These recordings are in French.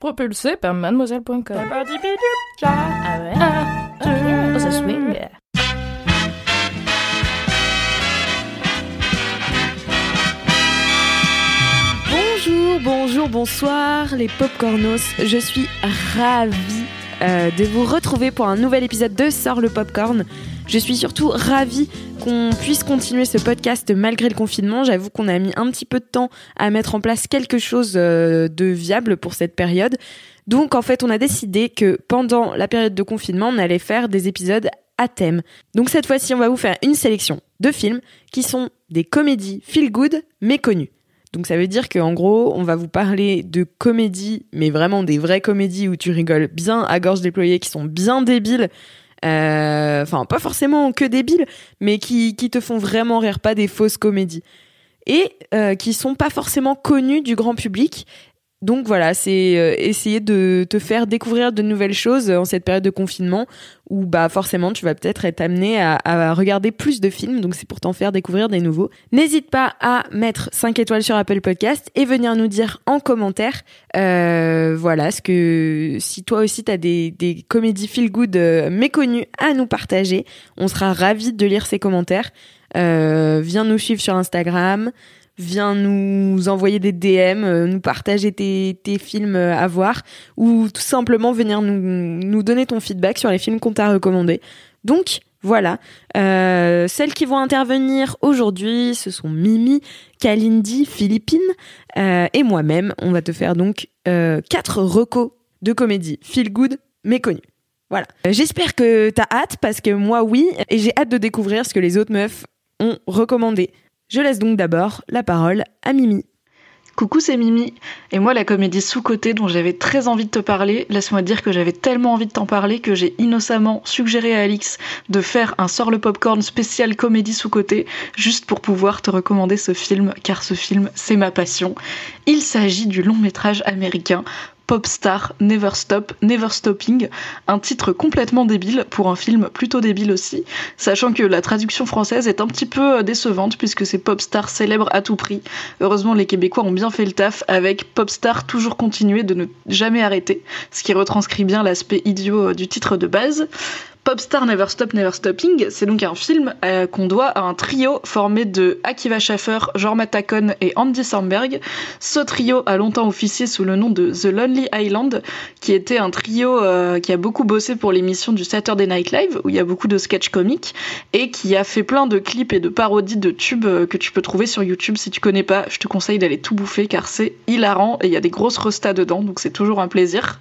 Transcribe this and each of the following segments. Propulsé par mademoiselle.com. Bonjour, bonjour, bonsoir les popcornos. Je suis ravie de vous retrouver pour un nouvel épisode de Sort le Popcorn. Je suis surtout ravie qu'on puisse continuer ce podcast malgré le confinement. J'avoue qu'on a mis un petit peu de temps à mettre en place quelque chose de viable pour cette période. Donc en fait, on a décidé que pendant la période de confinement, on allait faire des épisodes à thème. Donc cette fois-ci, on va vous faire une sélection de films qui sont des comédies feel good mais connues. Donc ça veut dire qu'en gros, on va vous parler de comédies, mais vraiment des vraies comédies où tu rigoles bien à gorge déployée, qui sont bien débiles. Enfin, pas forcément que débiles, mais qui te font vraiment rire, pas des fausses comédies. Et qui sont pas forcément connues du grand public. Donc voilà, c'est essayer de te faire découvrir de nouvelles choses en cette période de confinement où bah forcément tu vas peut-être être amené à regarder plus de films, donc c'est pour t'en faire découvrir des nouveaux. N'hésite pas à mettre 5 étoiles sur Apple Podcast et venir nous dire en commentaire voilà, ce que si toi aussi t'as des comédies feel good méconnues à nous partager, on sera ravis de lire ces commentaires. Viens nous suivre sur Instagram. Viens nous envoyer des DM, nous partager tes films à voir ou tout simplement venir nous donner ton feedback sur les films qu'on t'a recommandés. Donc voilà, celles qui vont intervenir aujourd'hui, ce sont Mimi, Kalindi, Philippine et moi-même. On va te faire donc 4 recos de comédie feel good mais connues. Voilà, j'espère que t'as hâte parce que moi oui, et j'ai hâte de découvrir ce que les autres meufs ont recommandé. Je laisse donc d'abord la parole à Mimi. Coucou, c'est Mimi. Et moi, la comédie sous-cotée dont j'avais très envie de te parler, laisse-moi dire que j'avais tellement envie de t'en parler que j'ai innocemment suggéré à Alix de faire un Sort le Popcorn spécial comédie sous-cotée juste pour pouvoir te recommander ce film, car ce film, c'est ma passion. Il s'agit du long métrage américain Popstar, Never Stop, Never Stopping, un titre complètement débile pour un film plutôt débile aussi, sachant que la traduction française est un petit peu décevante puisque c'est Popstar célèbre à tout prix. Heureusement, les Québécois ont bien fait le taf avec Popstar toujours continuer de ne jamais arrêter, ce qui retranscrit bien l'aspect idiot du titre de base. Popstar Never Stop Never Stopping, c'est donc un film qu'on doit à un trio formé de Akiva Schaffer, Jorma Taccone et Andy Samberg. Ce trio a longtemps officié sous le nom de The Lonely Island, qui était un trio qui a beaucoup bossé pour l'émission du Saturday Night Live, où il y a beaucoup de sketchs comiques, et qui a fait plein de clips et de parodies de tubes que tu peux trouver sur YouTube. Si tu connais pas, je te conseille d'aller tout bouffer, car c'est hilarant, et il y a des grosses restas dedans, donc c'est toujours un plaisir.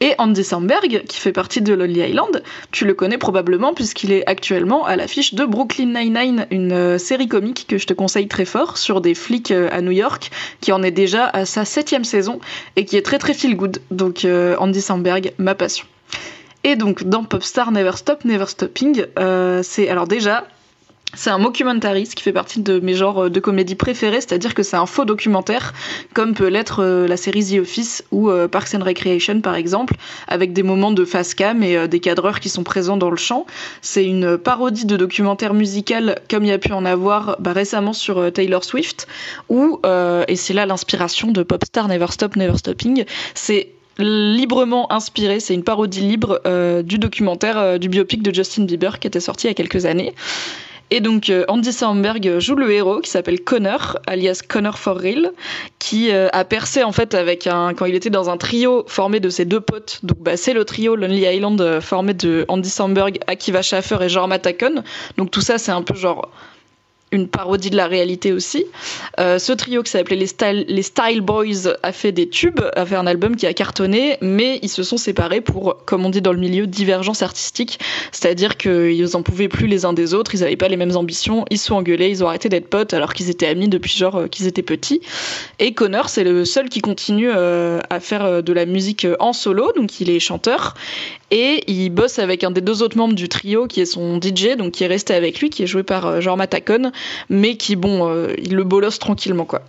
Et Andy Samberg, qui fait partie de Lonely Island, tu le connais probablement puisqu'il est actuellement à l'affiche de Brooklyn Nine-Nine, une série comique que je te conseille très fort sur des flics à New York, qui en est déjà à sa 7e saison et qui est très très feel good. Donc Andy Samberg, ma passion. Et donc dans Popstar Never Stop, Never Stopping, c'est alors déjà... C'est un mockumentary, ce qui fait partie de mes genres de comédie préférés, c'est-à-dire que c'est un faux documentaire, comme peut l'être la série The Office ou Parks and Recreation par exemple, avec des moments de face cam et des cadreurs qui sont présents dans le champ. C'est une parodie de documentaire musical, comme il y a pu en avoir récemment sur Taylor Swift, où, et c'est là l'inspiration de Popstar Never Stop Never Stopping, c'est librement inspiré, c'est une parodie libre du documentaire du biopic de Justin Bieber qui était sorti il y a quelques années. Et donc Andy Samberg joue le héros qui s'appelle Connor, alias Connor4Real, qui a percé en fait quand il était dans un trio formé de ses 2 potes. Donc c'est le trio Lonely Island formé de Andy Samberg, Akiva Schaffer et Jorma Taccone. Donc tout ça c'est un peu genre une parodie de la réalité aussi. Ce trio qui s'appelait les Style Boys a fait des tubes, a fait un album qui a cartonné, mais ils se sont séparés pour, comme on dit dans le milieu, divergence artistique, c'est-à-dire qu'ils en pouvaient plus les uns des autres, ils n'avaient pas les mêmes ambitions, ils se sont engueulés, ils ont arrêté d'être potes alors qu'ils étaient amis depuis genre qu'ils étaient petits. Et Connor, c'est le seul qui continue à faire de la musique en solo, donc il est chanteur, et il bosse avec un des deux autres membres du trio qui est son DJ, donc qui est resté avec lui, qui est joué par Jorma Taccone, mais qui, bon, il le bolosse tranquillement, quoi.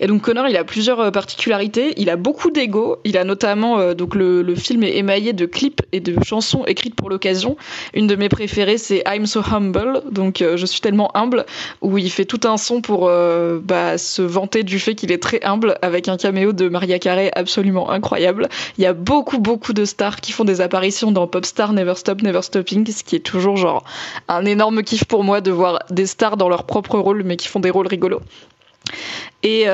Et donc Connor, il a plusieurs particularités, il a beaucoup d'ego, il a notamment, donc le film est émaillé de clips et de chansons écrites pour l'occasion. Une de mes préférées, c'est I'm so humble, donc je suis tellement humble, où il fait tout un son pour se vanter du fait qu'il est très humble, avec un caméo de Mariah Carey absolument incroyable. Il y a beaucoup de stars qui font des apparitions dans Popstar Never Stop Never Stopping, ce qui est toujours genre un énorme kiff pour moi de voir des stars dans leur propre rôle, mais qui font des rôles rigolos. Et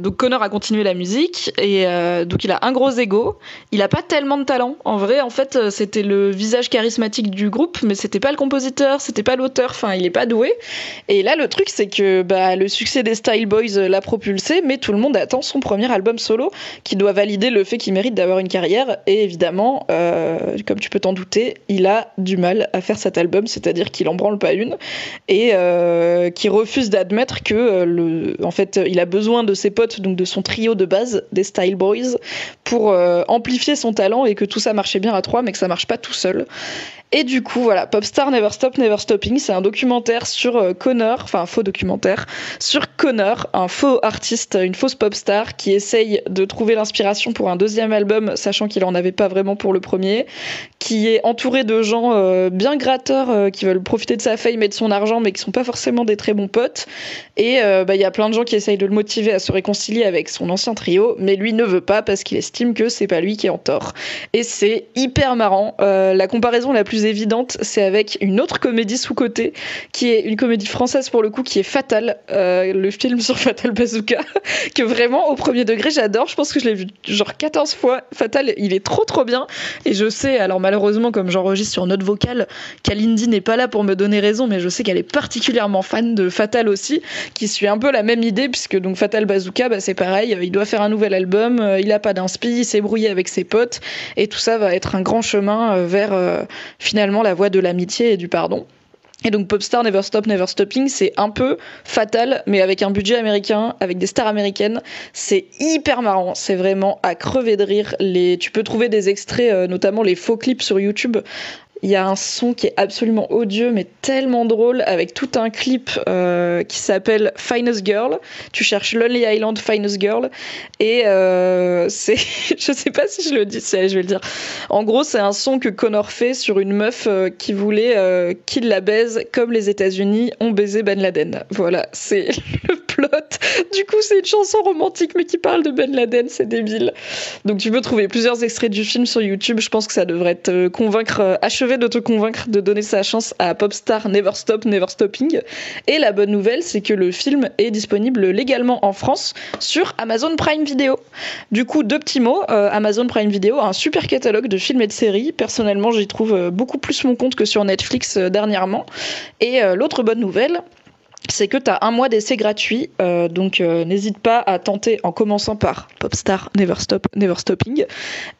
donc Connor a continué la musique et donc il a un gros ego. Il a pas tellement de talent. En vrai, en fait, c'était le visage charismatique du groupe, mais c'était pas le compositeur, c'était pas l'auteur. Enfin, il est pas doué. Et là, le truc, c'est que le succès des Style Boys l'a propulsé, mais tout le monde attend son premier album solo qui doit valider le fait qu'il mérite d'avoir une carrière. Et évidemment, comme tu peux t'en douter, il a du mal à faire cet album, c'est-à-dire qu'il en branle pas une et qu'il refuse d'admettre que il a besoin de ses potes, donc de son trio de base, des Style Boys, pour amplifier son talent et que tout ça marchait bien à trois, mais que ça marche pas tout seul. Et du coup, voilà, Popstar Never Stop Never Stopping, c'est un documentaire sur Connor, enfin un faux documentaire, sur Connor, un faux artiste, une fausse popstar qui essaye de trouver l'inspiration pour un deuxième album, sachant qu'il en avait pas vraiment pour le premier, qui est entouré de gens bien gratteurs qui veulent profiter de sa fame et de son argent, mais qui sont pas forcément des très bons potes. Et y a plein de gens qui essayent de le motiver à se réconcilier avec son ancien trio, mais lui ne veut pas parce qu'il estime que c'est pas lui qui est en tort. Et c'est hyper marrant. La comparaison la plus évidente, c'est avec une autre comédie sous-cotée, qui est une comédie française pour le coup, qui est Fatal, le film sur Fatal Bazooka, que vraiment au premier degré j'adore, je pense que je l'ai vu genre 14 fois, Fatal il est trop bien, et je sais, alors malheureusement comme j'enregistre sur note vocale, Kalindi n'est pas là pour me donner raison, mais je sais qu'elle est particulièrement fan de Fatal aussi, qui suit un peu la même idée, puisque donc Fatal Bazooka, c'est pareil, il doit faire un nouvel album, il a pas d'inspi, il s'est brouillé avec ses potes, et tout ça va être un grand chemin vers... finalement la voie de l'amitié et du pardon. Et donc Popstar Never Stop Never Stopping, c'est un peu Fatal, mais avec un budget américain, avec des stars américaines. C'est hyper marrant, c'est vraiment à crever de rire. Tu peux trouver des extraits, notamment les faux clips sur YouTube. Il y a un son qui est absolument odieux mais tellement drôle, avec tout un clip qui s'appelle Finest Girl. Tu cherches Lonely Island Finest Girl et je sais pas si je le dis, je vais le dire. En gros, c'est un son que Connor fait sur une meuf qui voulait qu'il la baise comme les États-Unis ont baisé Ben Laden. Voilà, c'est le plot. Du coup, c'est une chanson romantique mais qui parle de Ben Laden, c'est débile. Donc tu peux trouver plusieurs extraits du film sur YouTube, je pense que ça devrait te convaincre, de te convaincre de donner sa chance à Popstar Never Stop Never Stopping. Et la bonne nouvelle, c'est que le film est disponible légalement en France sur Amazon Prime Video. Du coup, deux petits mots, Amazon Prime Video a un super catalogue de films et de séries. Personnellement, j'y trouve beaucoup plus mon compte que sur Netflix dernièrement. Et l'autre bonne nouvelle, c'est que t'as un mois d'essai gratuit, donc n'hésite pas à tenter en commençant par Popstar Never Stop Never Stopping.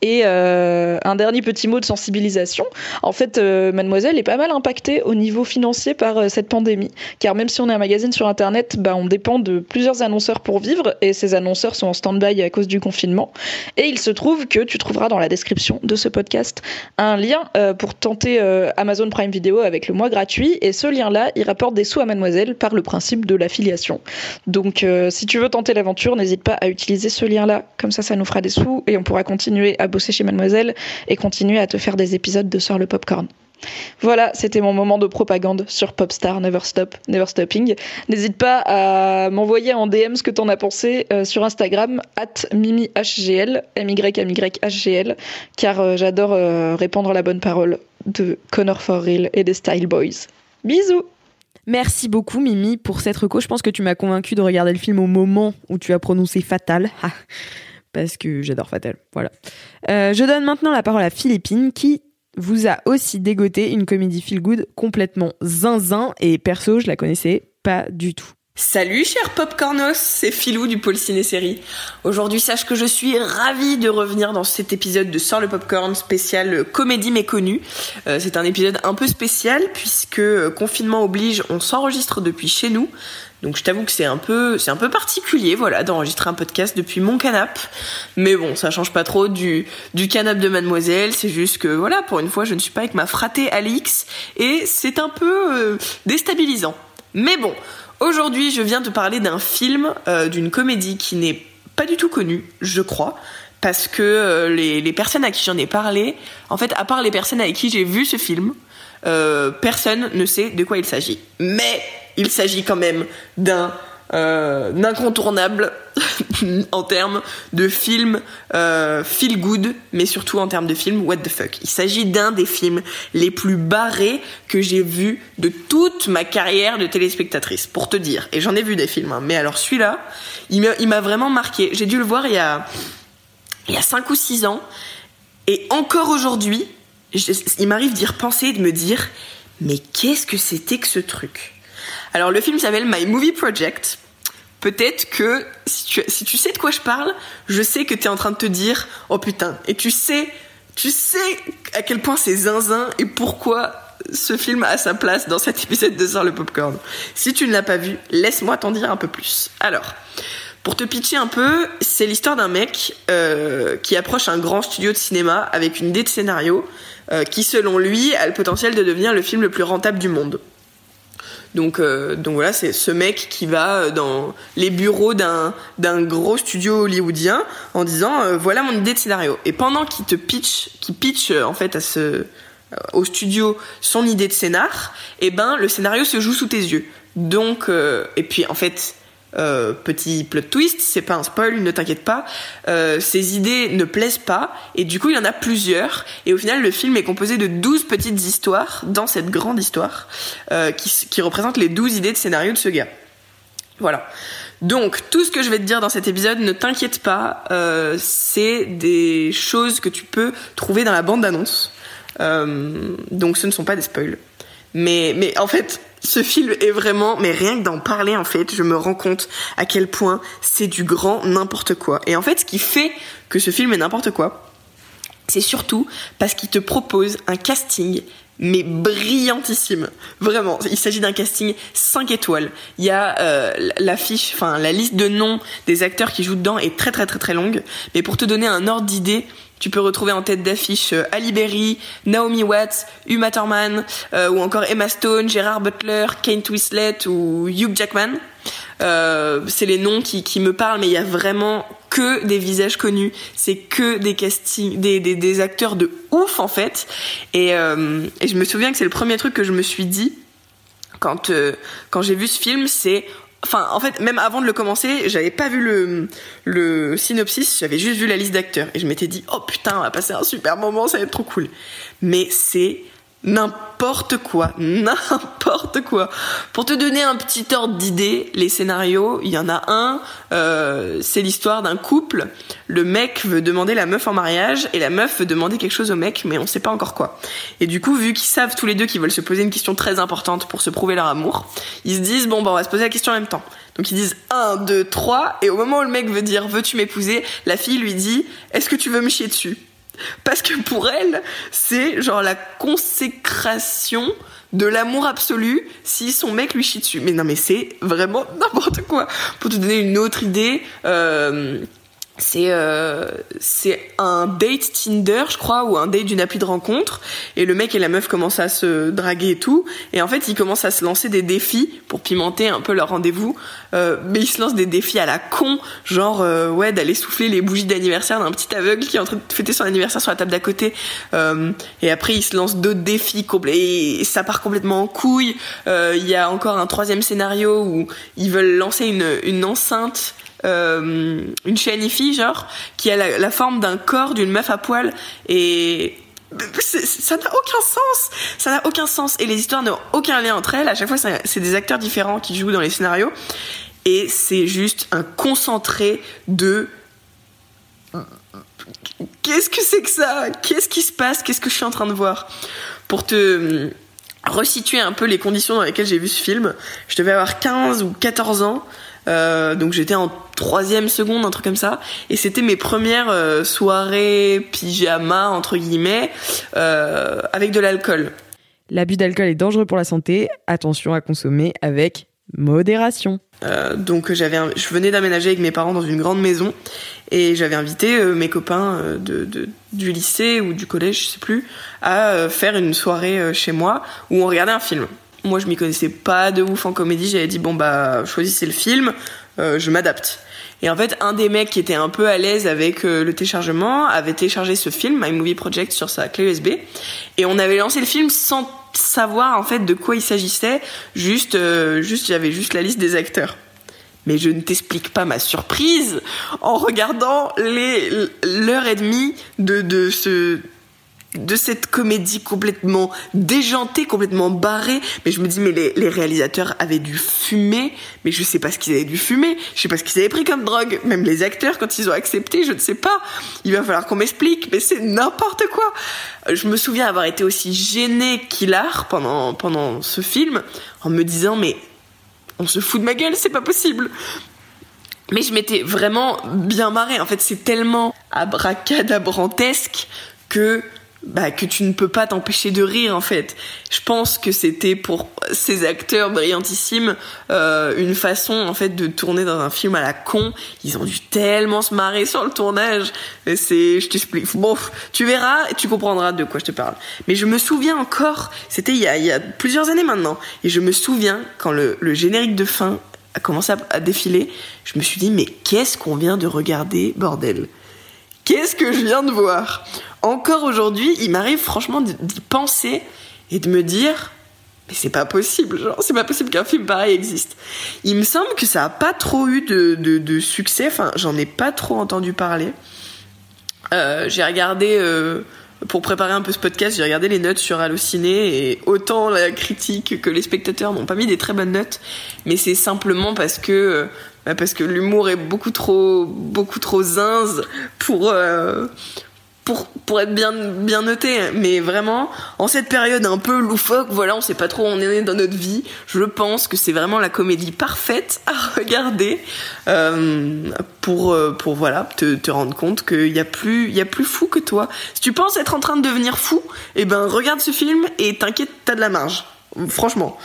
Et un dernier petit mot de sensibilisation, en fait Mademoiselle est pas mal impactée au niveau financier par cette pandémie, car même si on est un magazine sur internet, on dépend de plusieurs annonceurs pour vivre, et ces annonceurs sont en stand-by à cause du confinement, et il se trouve que tu trouveras dans la description de ce podcast un lien pour tenter Amazon Prime Video avec le mois gratuit, et ce lien là, il rapporte des sous à Mademoiselle par le principe de l'affiliation. Donc si tu veux tenter l'aventure, n'hésite pas à utiliser ce lien-là, comme ça nous fera des sous et on pourra continuer à bosser chez Mademoiselle et continuer à te faire des épisodes de Sors le Popcorn. Voilà, c'était mon moment de propagande sur Popstar Never Stop Never Stopping. N'hésite pas à m'envoyer en DM ce que t'en as pensé sur Instagram @mimihgl MYMYHGL, car j'adore répandre la bonne parole de Connor4Real et des Style Boys. Bisous. Merci beaucoup Mimi pour cette reco. Je pense que tu m'as convaincue de regarder le film au moment où tu as prononcé Fatal, parce que j'adore Fatal. Voilà. Je donne maintenant la parole à Philippine qui vous a aussi dégoté une comédie feel good complètement zinzin, et perso je la connaissais pas du tout. Salut chers Popcornos, c'est Philou du pôle ciné-série. Aujourd'hui, sache que je suis ravie de revenir dans cet épisode de Sors le Popcorn spécial Comédie méconnue. C'est un épisode un peu spécial puisque confinement oblige, on s'enregistre depuis chez nous. Donc je t'avoue que c'est un peu particulier, voilà, d'enregistrer un podcast depuis mon canapé. Mais bon, ça change pas trop du canapé de Mademoiselle. C'est juste que voilà, pour une fois, je ne suis pas avec ma fratée Alix et c'est un peu déstabilisant. Mais bon. Aujourd'hui, je viens te parler d'un film, d'une comédie qui n'est pas du tout connue, je crois, parce que les personnes à qui j'en ai parlé, en fait, à part les personnes avec qui j'ai vu ce film, personne ne sait de quoi il s'agit. Mais il s'agit quand même d'un incontournable en termes de film feel good, mais surtout en termes de film what the fuck. Il s'agit d'un des films les plus barrés que j'ai vu de toute ma carrière de téléspectatrice, pour te dire. Et j'en ai vu des films, hein. Mais alors celui-là, il m'a vraiment marqué. J'ai dû le voir il y a 5 ou 6 ans, et encore aujourd'hui, il m'arrive d'y repenser et de me dire « Mais qu'est-ce que c'était que ce truc ?» Alors le film s'appelle My Movie Project. Peut-être que si tu sais de quoi je parle, je sais que t'es en train de te dire oh putain, et tu sais à quel point c'est zinzin et pourquoi ce film a sa place dans cet épisode de Sors le Popcorn. Si tu ne l'as pas vu, laisse-moi t'en dire un peu plus. Alors, pour te pitcher un peu, c'est l'histoire d'un mec qui approche un grand studio de cinéma avec une idée de scénario qui selon lui a le potentiel de devenir le film le plus rentable du monde. Donc voilà, c'est ce mec qui va dans les bureaux d'un gros studio hollywoodien en disant voilà mon idée de scénario. Et pendant qu'il pitch en fait au studio son idée de scénar, et ben le scénario se joue sous tes yeux. Donc et puis en fait petit plot twist, c'est pas un spoil, ne t'inquiète pas, ses idées ne plaisent pas et du coup il y en a plusieurs et au final le film est composé de 12 petites histoires dans cette grande histoire qui représente les 12 idées de scénario de ce gars. Voilà. Donc tout ce que je vais te dire dans cet épisode, ne t'inquiète pas, c'est des choses que tu peux trouver dans la bande annonce, donc ce ne sont pas des spoils. Mais en fait, ce film est vraiment... Mais rien que d'en parler, en fait, je me rends compte à quel point c'est du grand n'importe quoi. Et en fait, ce qui fait que ce film est n'importe quoi, c'est surtout parce qu'il te propose un casting, mais brillantissime. Vraiment, il s'agit d'un casting 5 étoiles. Il y a l'affiche, enfin la liste de noms des acteurs qui jouent dedans est très très très très longue. Mais pour te donner un ordre d'idée, tu peux retrouver en tête d'affiche Ali Berry, Naomi Watts, Uma Thurman, ou encore Emma Stone, Gérard Butler, Kate Winslet ou Hugh Jackman. C'est les noms qui me parlent, mais il y a vraiment que des visages connus. C'est que des castings, des acteurs de ouf en fait. Et je me souviens que c'est le premier truc que je me suis dit quand j'ai vu ce film, c'est... Enfin, en fait, même avant de le commencer, j'avais pas vu le synopsis, j'avais juste vu la liste d'acteurs. Et je m'étais dit, oh putain, on va passer un super moment, ça va être trop cool. Mais c'est n'importe quoi. Pour te donner un petit ordre d'idée, les scénarios, il y en a un, c'est l'histoire d'un couple. Le mec veut demander la meuf en mariage et la meuf veut demander quelque chose au mec, mais on sait pas encore quoi. Et du coup, vu qu'ils savent tous les deux qu'ils veulent se poser une question très importante pour se prouver leur amour, ils se disent, bon, bah, on va se poser la question en même temps. Donc ils disent 1, 2, 3, et au moment où le mec veut dire, veux-tu m'épouser, la fille lui dit, est-ce que tu veux me chier dessus? Parce que pour elle, c'est genre la consécration de l'amour absolu si son mec lui chie dessus. Mais non, mais c'est vraiment n'importe quoi. Pour te donner une autre idée, c'est un date Tinder, je crois, ou un date d'une appli de rencontre. Et le mec et la meuf commencent à se draguer et tout. Et en fait, ils commencent à se lancer des défis pour pimenter un peu leur rendez-vous. Mais ils se lancent des défis à la con, genre ouais, d'aller souffler les bougies d'anniversaire d'un petit aveugle qui est en train de fêter son anniversaire sur la table d'à côté. Et après, ils se lancent d'autres défis et ça part complètement en couille. Il y a encore un troisième scénario où ils veulent lancer une enceinte. Une chaîne hi-fi genre qui a la forme d'un corps d'une meuf à poil et ça n'a aucun sens et les histoires n'ont aucun lien entre elles. À chaque fois c'est des acteurs différents qui jouent dans les scénarios et c'est juste un concentré de qu'est-ce que c'est que ça, qu'est-ce qui se passe, qu'est-ce que je suis en train de voir. Pour te resituer un peu les conditions dans lesquelles j'ai vu ce film. Je devais avoir 15 ou 14 ans. Donc j'étais en 3ème seconde, un truc comme ça, et c'était mes premières soirées pyjama entre guillemets avec de l'alcool. L'abus d'alcool est dangereux pour la santé, attention à consommer avec modération. Donc je venais d'aménager avec mes parents dans une grande maison et j'avais invité mes copains du lycée ou du collège, je sais plus, à faire une soirée chez moi où on regardait un film. Moi, je m'y connaissais pas de ouf en comédie. J'avais dit, bon, bah, choisissez le film, je m'adapte. Et en fait, un des mecs qui était un peu à l'aise avec le téléchargement avait téléchargé ce film, My Movie Project, sur sa clé USB. Et on avait lancé le film sans savoir, en fait, de quoi il s'agissait. J'avais juste la liste des acteurs. Mais je ne t'explique pas ma surprise en regardant l'heure et demie de cette comédie complètement déjantée, complètement barrée. Mais je me dis, mais les réalisateurs avaient dû fumer, mais je sais pas ce qu'ils avaient dû fumer, je sais pas ce qu'ils avaient pris comme drogue, même les acteurs quand ils ont accepté, je ne sais pas, il va falloir qu'on m'explique, mais c'est n'importe quoi. Je me souviens avoir été aussi gênée qu'Hilar pendant ce film, en me disant, mais on se fout de ma gueule, c'est pas possible. Mais je m'étais vraiment bien marrée. En fait, c'est tellement abracadabrantesque que tu ne peux pas t'empêcher de rire, en fait. Je pense que c'était pour ces acteurs brillantissimes une façon, en fait, de tourner dans un film à la con. Ils ont dû tellement se marrer sur le tournage. Je t'explique. Bon, tu verras et tu comprendras de quoi je te parle. Mais je me souviens encore, c'était il y a plusieurs années maintenant, et je me souviens quand le générique de fin a commencé à défiler, je me suis dit, mais qu'est-ce qu'on vient de regarder, bordel ? Qu'est-ce que je viens de voir ? Encore aujourd'hui, il m'arrive franchement d'y penser et de me dire, mais c'est pas possible, genre, c'est pas possible qu'un film pareil existe. Il me semble que ça a pas trop eu de succès, enfin, j'en ai pas trop entendu parler. J'ai regardé, pour préparer un peu ce podcast, j'ai regardé les notes sur Allociné et autant la critique que les spectateurs n'ont pas mis des très bonnes notes, mais c'est simplement parce que l'humour est beaucoup trop zinze pour être bien noté. Mais vraiment, en cette période un peu loufoque, voilà, on sait pas trop où on est dans notre vie, je pense que c'est vraiment la comédie parfaite à regarder pour voilà, te rendre compte qu'il y a plus fou que toi. Si tu penses être en train de devenir fou, eh ben regarde ce film et t'inquiète, t'as de la marge, franchement.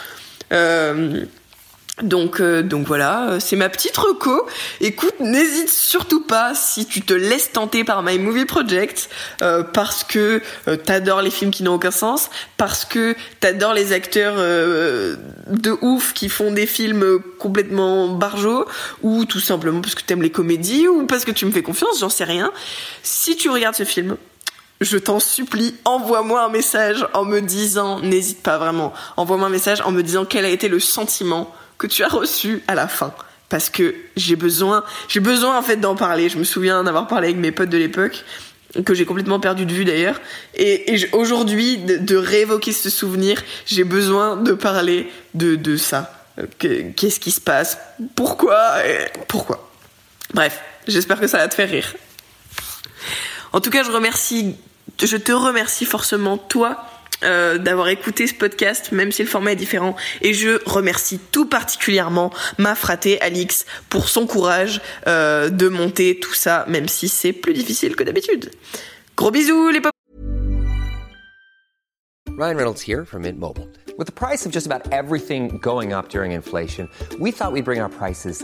Donc voilà, c'est ma petite reco. Écoute, n'hésite surtout pas si tu te laisses tenter par My Movie Project, parce que t'adores les films qui n'ont aucun sens, parce que t'adores les acteurs de ouf qui font des films complètement barjots, ou tout simplement parce que t'aimes les comédies, ou parce que tu me fais confiance, j'en sais rien. Si tu regardes ce film, je t'en supplie, envoie-moi un message en me disant, n'hésite pas vraiment, envoie-moi un message en me disant quel a été le sentiment que tu as reçu à la fin, parce que j'ai besoin en fait d'en parler. Je me souviens d'avoir parlé avec mes potes de l'époque, que j'ai complètement perdu de vue d'ailleurs, et aujourd'hui de réévoquer ce souvenir, j'ai besoin de parler de ça. Qu'est-ce qui se passe, pourquoi. Bref, j'espère que ça va te faire rire. En tout cas, je te remercie forcément, toi, d'avoir écouté ce podcast, même si le format est différent, et je remercie tout particulièrement ma fratée Alix pour son courage de monter tout ça, même si c'est plus difficile que d'habitude. Gros bisous les potes. Ryan Reynolds here from Mint Mobile. With the price of just about everything going up during inflation, we thought we'd bring our prices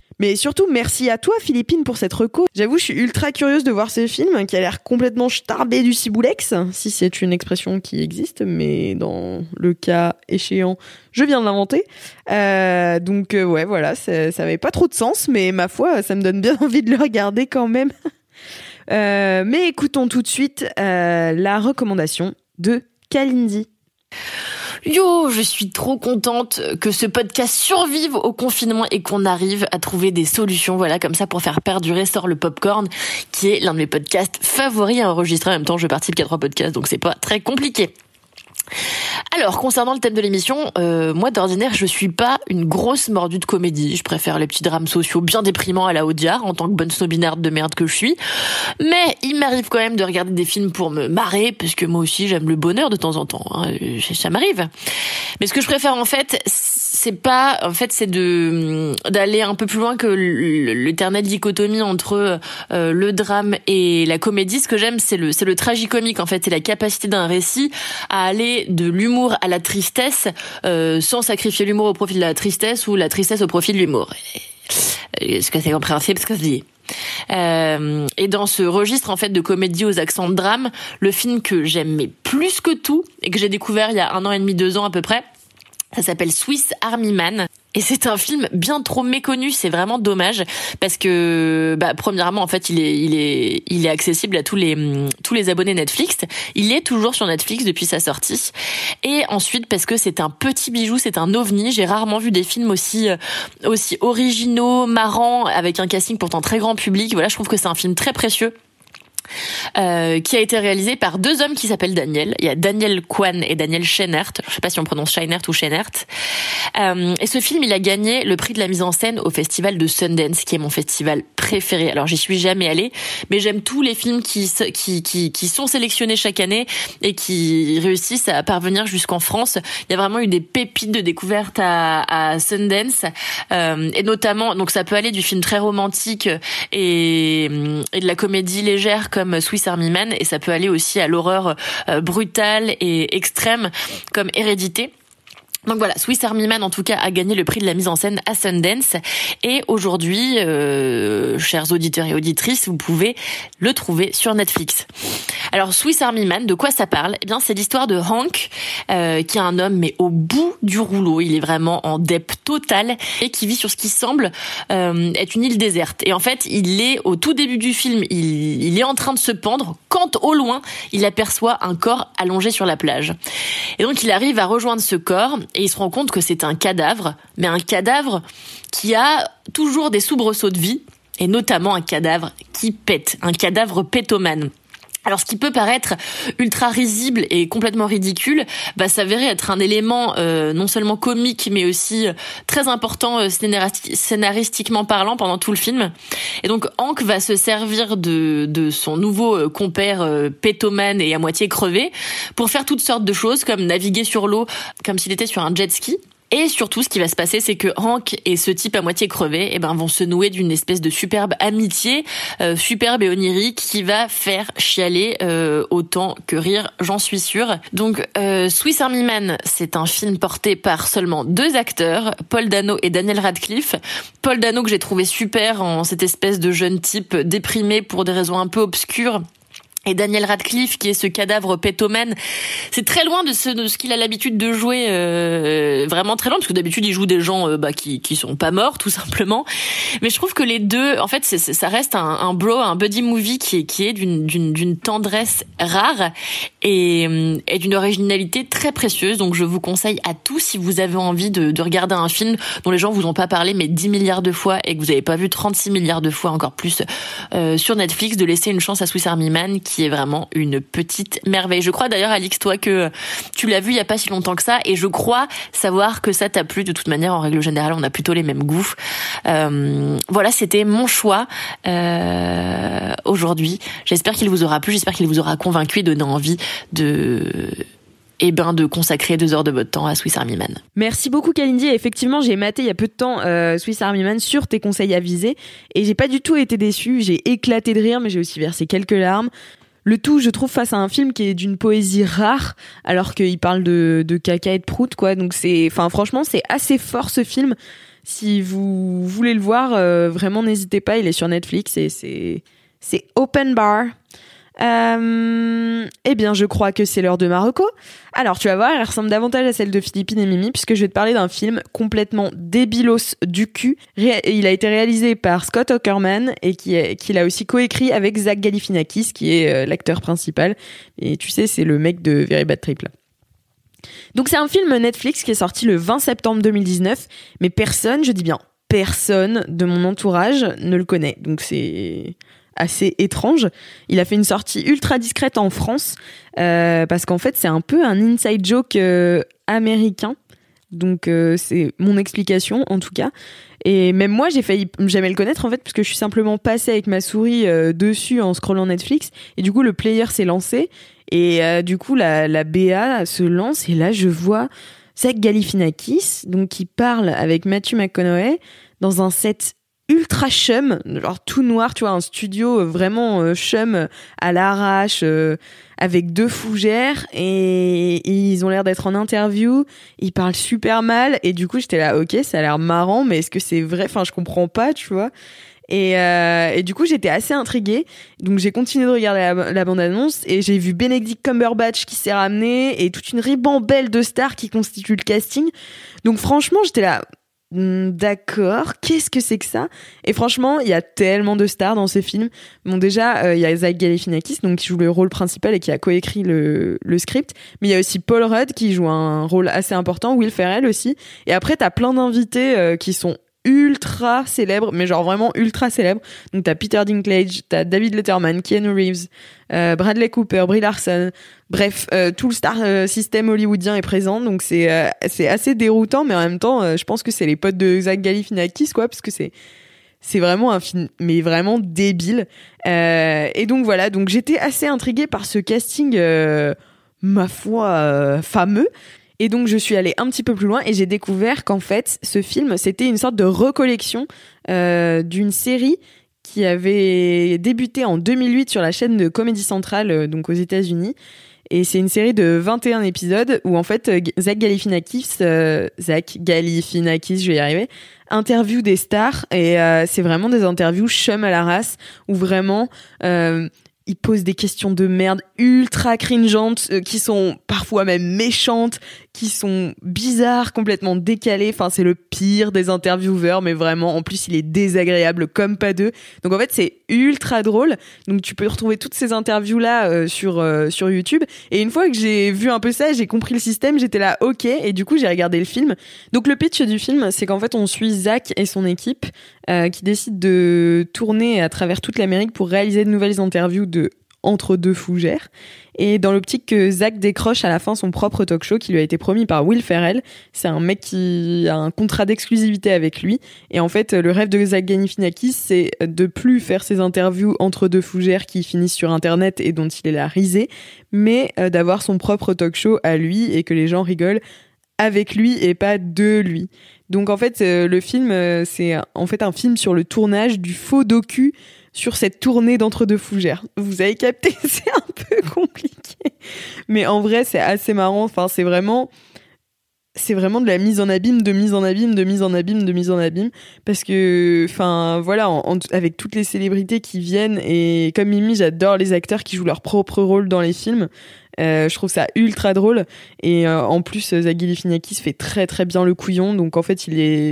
Mais surtout, merci à toi, Philippine, pour cette reco. J'avoue, je suis ultra curieuse de voir ce film qui a l'air complètement starbé du ciboulex, si c'est une expression qui existe, mais dans le cas échéant, je viens de l'inventer. Donc, ouais, voilà, ça avait pas trop de sens, mais ma foi, ça me donne bien envie de le regarder quand même. Mais écoutons tout de suite la recommandation de Kalindi. Yo, je suis trop contente que ce podcast survive au confinement et qu'on arrive à trouver des solutions, voilà, comme ça, pour faire perdurer Sort le Popcorn, qui est l'un de mes podcasts favoris à enregistrer. En même temps, je participe qu'à 3 podcasts, donc c'est pas très compliqué. Alors, concernant le thème de l'émission, moi d'ordinaire, je suis pas une grosse mordue de comédie. Je préfère les petits drames sociaux bien déprimants à la Audiard, en tant que bonne snobinarde de merde que je suis. Mais il m'arrive quand même de regarder des films pour me marrer, parce que moi aussi j'aime le bonheur de temps en temps. Hein, ça m'arrive. Mais ce que je préfère en fait, c'est d'aller un peu plus loin que l'éternelle dichotomie entre le drame et la comédie. Ce que j'aime, c'est le tragicomique en fait, c'est la capacité d'un récit à aller de l'humour à la tristesse, sans sacrifier l'humour au profit de la tristesse ou la tristesse au profit de l'humour. Est-ce que c'est compréhensible ce que je dis ? Et dans ce registre en fait de comédie aux accents de drame, le film que j'aimais plus que tout et que j'ai découvert il y a 1 an et demi, 2 ans à peu près, ça s'appelle Swiss Army Man. Et c'est un film bien trop méconnu, c'est vraiment dommage, parce que, premièrement, en fait, il est accessible à tous les abonnés Netflix. Il est toujours sur Netflix depuis sa sortie. Et ensuite, parce que c'est un petit bijou, c'est un ovni. J'ai rarement vu des films aussi originaux, marrants, avec un casting pourtant très grand public. Voilà, je trouve que c'est un film très précieux. Qui a été réalisé par 2 hommes qui s'appellent Daniel. Il y a Daniel Kwan et Daniel Scheinert. Je sais pas si on prononce Scheinert ou Scheinert. Et ce film, il a gagné le prix de la mise en scène au festival de Sundance, qui est mon festival préféré. Alors, j'y suis jamais allée, mais j'aime tous les films qui sont sélectionnés chaque année et qui réussissent à parvenir jusqu'en France. Il y a vraiment eu des pépites de découverte à Sundance. Et notamment, donc ça peut aller du film très romantique et de la comédie légère comme Swiss Army Man, et ça peut aller aussi à l'horreur brutale et extrême comme Hérédité. Donc voilà, Swiss Army Man en tout cas a gagné le prix de la mise en scène à Sundance, et aujourd'hui, chers auditeurs et auditrices, vous pouvez le trouver sur Netflix. Alors Swiss Army Man, de quoi ça parle ? Eh bien, c'est l'histoire de Hank, qui est un homme mais au bout du rouleau, il est vraiment en dep total et qui vit sur ce qui semble être une île déserte. Et en fait, il est au tout début du film, il est en train de se pendre quand au loin, il aperçoit un corps allongé sur la plage. Et donc il arrive à rejoindre ce corps. Et il se rend compte que c'est un cadavre, mais un cadavre qui a toujours des soubresauts de vie, et notamment un cadavre qui pète, un cadavre pétomane. Alors ce qui peut paraître ultra risible et complètement ridicule, s'avérait être un élément non seulement comique, mais aussi très important scénaristiquement parlant pendant tout le film. Et donc Hank va se servir de son nouveau compère pétomane et à moitié crevé pour faire toutes sortes de choses, comme naviguer sur l'eau comme s'il était sur un jet ski. Et surtout, ce qui va se passer, c'est que Hank et ce type à moitié crevé, vont se nouer d'une espèce de superbe amitié, superbe et onirique, qui va faire chialer autant que rire, j'en suis sûre. Donc, Swiss Army Man, c'est un film porté par seulement 2 acteurs, Paul Dano et Daniel Radcliffe. Paul Dano que j'ai trouvé super en cette espèce de jeune type déprimé pour des raisons un peu obscures. Et Daniel Radcliffe, qui est ce cadavre pétomane, c'est très loin de ce qu'il a l'habitude de jouer, vraiment très loin, parce que d'habitude il joue des gens qui sont pas morts, tout simplement. Mais je trouve que les deux, en fait, ça reste un bro, un buddy movie qui est d'une tendresse rare et d'une originalité très précieuse. Donc je vous conseille à tous, si vous avez envie de regarder un film dont les gens vous ont pas parlé mais 10 milliards de fois et que vous avez pas vu 36 milliards de fois encore plus sur Netflix, de laisser une chance à Swiss Army Man, qui est vraiment une petite merveille. Je crois d'ailleurs, Alix, toi, que tu l'as vu il n'y a pas si longtemps que ça, et je crois savoir que ça t'a plu. De toute manière, en règle générale, on a plutôt les mêmes goûts. Voilà, c'était mon choix aujourd'hui. J'espère qu'il vous aura plu, j'espère qu'il vous aura convaincu et donné envie de consacrer 2 heures de votre temps à Swiss Army Man. Merci beaucoup, Kalindi. Et effectivement, j'ai maté il y a peu de temps Swiss Army Man sur tes conseils avisés, et j'ai pas du tout été déçue. J'ai éclaté de rire, mais j'ai aussi versé quelques larmes. Le tout, je trouve, face à un film qui est d'une poésie rare, alors qu'il parle de caca et de prout, quoi. Donc franchement, c'est assez fort, ce film. Si vous voulez le voir, vraiment, n'hésitez pas. Il est sur Netflix et c'est open bar. Je crois que c'est l'heure de Marocco. Alors, tu vas voir, elle ressemble davantage à celle de Philippine et Mimi, puisque je vais te parler d'un film complètement débilos du cul. Il a été réalisé par Scott Aukerman et qui l'a aussi coécrit avec Zach Galifianakis, qui est l'acteur principal. Et tu sais, c'est le mec de Very Bad Trip, là. Donc c'est un film Netflix qui est sorti le 20 septembre 2019, mais personne, je dis bien personne de mon entourage ne le connaît. Donc c'est assez étrange. Il a fait une sortie ultra discrète en France parce qu'en fait c'est un peu un inside joke américain. Donc c'est mon explication en tout cas. Et même moi j'ai failli jamais le connaître en fait parce que je suis simplement passée avec ma souris dessus en scrollant Netflix et du coup le player s'est lancé et du coup la BA se lance et là je vois Zach Galifianakis donc qui parle avec Matthew McConaughey dans un set ultra chum, genre tout noir, tu vois, un studio vraiment chum à l'arrache avec deux fougères et ils ont l'air d'être en interview, ils parlent super mal et du coup j'étais là ok ça a l'air marrant mais est-ce que c'est vrai, enfin je comprends pas tu vois et du coup j'étais assez intriguée donc j'ai continué de regarder la bande-annonce et j'ai vu Benedict Cumberbatch qui s'est ramené et toute une ribambelle de stars qui constituent le casting donc franchement j'étais là d'accord, qu'est-ce que c'est que ça ? Et franchement, il y a tellement de stars dans ce film. Bon, déjà, il y a Zach Galifianakis, donc qui joue le rôle principal et qui a coécrit le script. Mais il y a aussi Paul Rudd qui joue un rôle assez important, Will Ferrell aussi. Et après, t'as plein d'invités qui sont ultra célèbres, mais genre vraiment ultra célèbres. Donc t'as Peter Dinklage, t'as David Letterman, Keanu Reeves, Bradley Cooper, Brie Larson. Bref, tout le star système hollywoodien est présent, donc c'est assez déroutant, mais en même temps, je pense que c'est les potes de Zach Galifianakis, quoi, parce que c'est vraiment un film, mais vraiment débile. Et donc voilà, donc j'étais assez intriguée par ce casting, ma foi, fameux. Et donc, je suis allée un petit peu plus loin et j'ai découvert qu'en fait, ce film, c'était une sorte de recollection d'une série qui avait débuté en 2008 sur la chaîne de Comedy Central, donc aux États-Unis. Et c'est une série de 21 épisodes où en fait, Zach Galifianakis, je vais y arriver, interview des stars. Et c'est vraiment des interviews chum à la race où vraiment... il pose des questions de merde ultra cringeantes, qui sont parfois même méchantes, qui sont bizarres, complètement décalées. Enfin, c'est le pire des intervieweurs, mais vraiment, en plus, il est désagréable comme pas deux. Donc, en fait, c'est ultra drôle. Donc, tu peux retrouver toutes ces interviews-là sur YouTube. Et une fois que j'ai vu un peu ça, j'ai compris le système, j'étais là, ok. Et du coup, j'ai regardé le film. Donc, le pitch du film, c'est qu'en fait, on suit Zach et son équipe qui décident de tourner à travers toute l'Amérique pour réaliser de nouvelles interviews entre deux fougères. Et dans l'optique que Zach décroche à la fin son propre talk show qui lui a été promis par Will Ferrell. C'est un mec qui a un contrat d'exclusivité avec lui. Et en fait, le rêve de Zach Galifianakis, c'est de plus faire ses interviews entre deux fougères qui finissent sur Internet et dont il est la risée, mais d'avoir son propre talk show à lui et que les gens rigolent avec lui et pas de lui. Donc en fait, le film, c'est en fait un film sur le tournage du faux docu sur cette tournée d'entre deux fougères. Vous avez capté, c'est un peu compliqué. Mais en vrai, c'est assez marrant. Enfin, c'est vraiment de la mise en abîme. Parce que, enfin, voilà, avec toutes les célébrités qui viennent et comme Mimi, j'adore les acteurs qui jouent leur propre rôle dans les films. Je trouve ça ultra drôle. Et en plus, Zach Galifianakis fait très très bien le couillon. Donc en fait,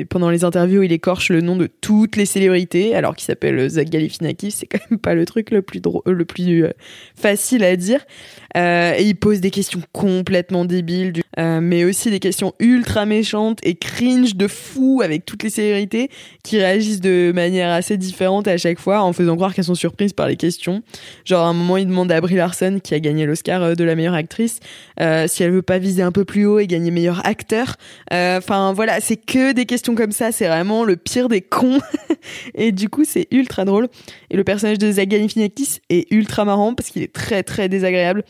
pendant les interviews, il écorche le nom de toutes les célébrités, alors qu'il s'appelle Zach Galifianakis. C'est quand même pas le truc le plus facile à dire. Et il pose des questions complètement débiles, mais aussi des questions ultra méchantes et cringe de fou avec toutes les célébrités qui réagissent de manière assez différente à chaque fois en faisant croire qu'elles sont surprises par les questions. Genre à un moment, il demande à Brie Larson, qui a gagné l'Oscar de la meilleure actrice, si elle veut pas viser un peu plus haut et gagner meilleur acteur. Enfin voilà, c'est que des questions comme ça, c'est vraiment le pire des cons. Et du coup, c'est ultra drôle. Et le personnage de Zach Galifianakis est ultra marrant parce qu'il est très très désagréable.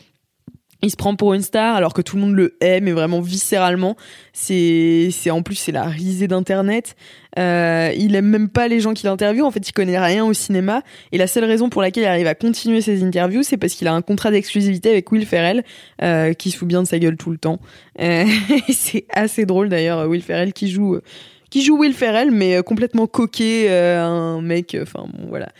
Il se prend pour une star alors que tout le monde le hait, mais vraiment viscéralement. En plus, c'est la risée d'Internet. Il aime même pas les gens qui l'interviewent. En fait, il connaît rien au cinéma. Et la seule raison pour laquelle il arrive à continuer ses interviews, c'est parce qu'il a un contrat d'exclusivité avec Will Ferrell, qui se fout bien de sa gueule tout le temps. C'est assez drôle d'ailleurs, Will Ferrell qui joue Will Ferrell, mais complètement coquet, un mec, enfin bon, voilà.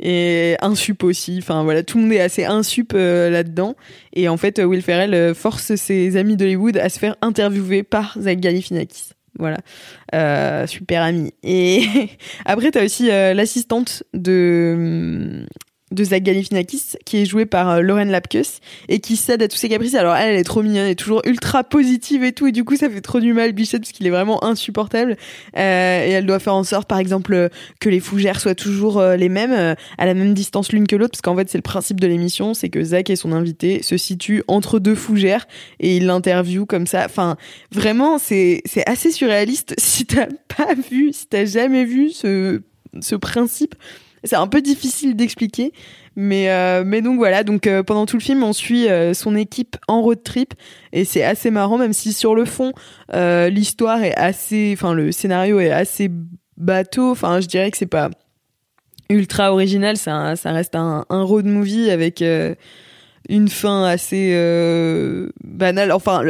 Et insup aussi, enfin voilà, tout le monde est assez insup là-dedans. Et en fait, Will Ferrell force ses amis d'Hollywood à se faire interviewer par Zach Galifianakis. Voilà, super ami. Et après, t'as aussi l'assistante de de Zach Galifianakis, qui est jouée par Lauren Lapkus, et qui cède à tous ses caprices. Alors elle est trop mignonne, elle est toujours ultra positive et tout, et du coup ça fait trop du mal Bichette, parce qu'il est vraiment insupportable, et elle doit faire en sorte par exemple que les fougères soient toujours les mêmes, à la même distance l'une que l'autre, parce qu'en fait c'est le principe de l'émission, c'est que Zach et son invité se situent entre deux fougères et ils l'interviewent comme ça. Enfin vraiment c'est assez surréaliste. Si t'as pas vu, si t'as jamais vu ce principe, c'est un peu difficile d'expliquer, mais donc voilà. Donc pendant tout le film, on suit son équipe en road trip, et c'est assez marrant, même si sur le fond, l'histoire est assez, enfin le scénario est assez bateau. Enfin, je dirais que c'est pas ultra original. Ça reste un road movie avec une fin assez banale. Enfin,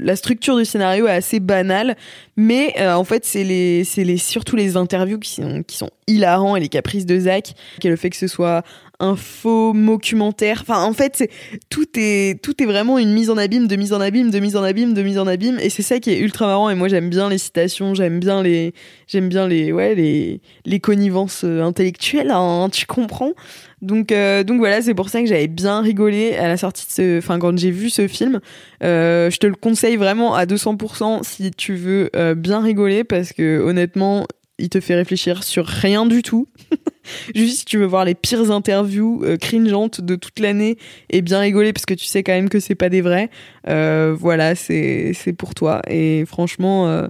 la structure du scénario est assez banale, mais en fait, c'est surtout les interviews qui sont hilarants, et les caprices de Zach, et le fait que ce soit un faux mockumentaire. Enfin, en fait, tout est vraiment une mise en abîme, de mise en abîme, de mise en abîme, de mise en abîme, et c'est ça qui est ultra marrant. Et moi, j'aime bien les citations, j'aime bien les connivences intellectuelles, hein, tu comprends. Donc voilà, c'est pour ça que j'avais bien rigolé à la sortie quand j'ai vu ce film. Je te le conseille vraiment à 200% si tu veux bien rigoler, parce que honnêtement, il te fait réfléchir sur rien du tout. Juste si tu veux voir les pires interviews cringeantes de toute l'année et bien rigoler, parce que tu sais quand même que c'est pas des vrais. Voilà, c'est pour toi, et franchement,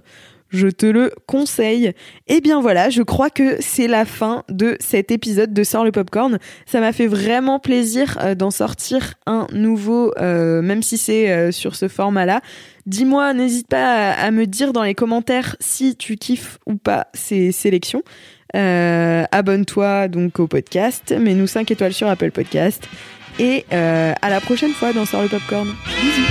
je te le conseille. Et bien voilà, je crois que c'est la fin de cet épisode de Sors le Popcorn. Ça m'a fait vraiment plaisir d'en sortir un nouveau, même si c'est sur ce format-là. Dis-moi, n'hésite pas à me dire dans les commentaires si tu kiffes ou pas ces sélections. Abonne-toi donc au podcast, mets-nous 5 étoiles sur Apple Podcast, et à la prochaine fois dans Sors le Popcorn. Bisous.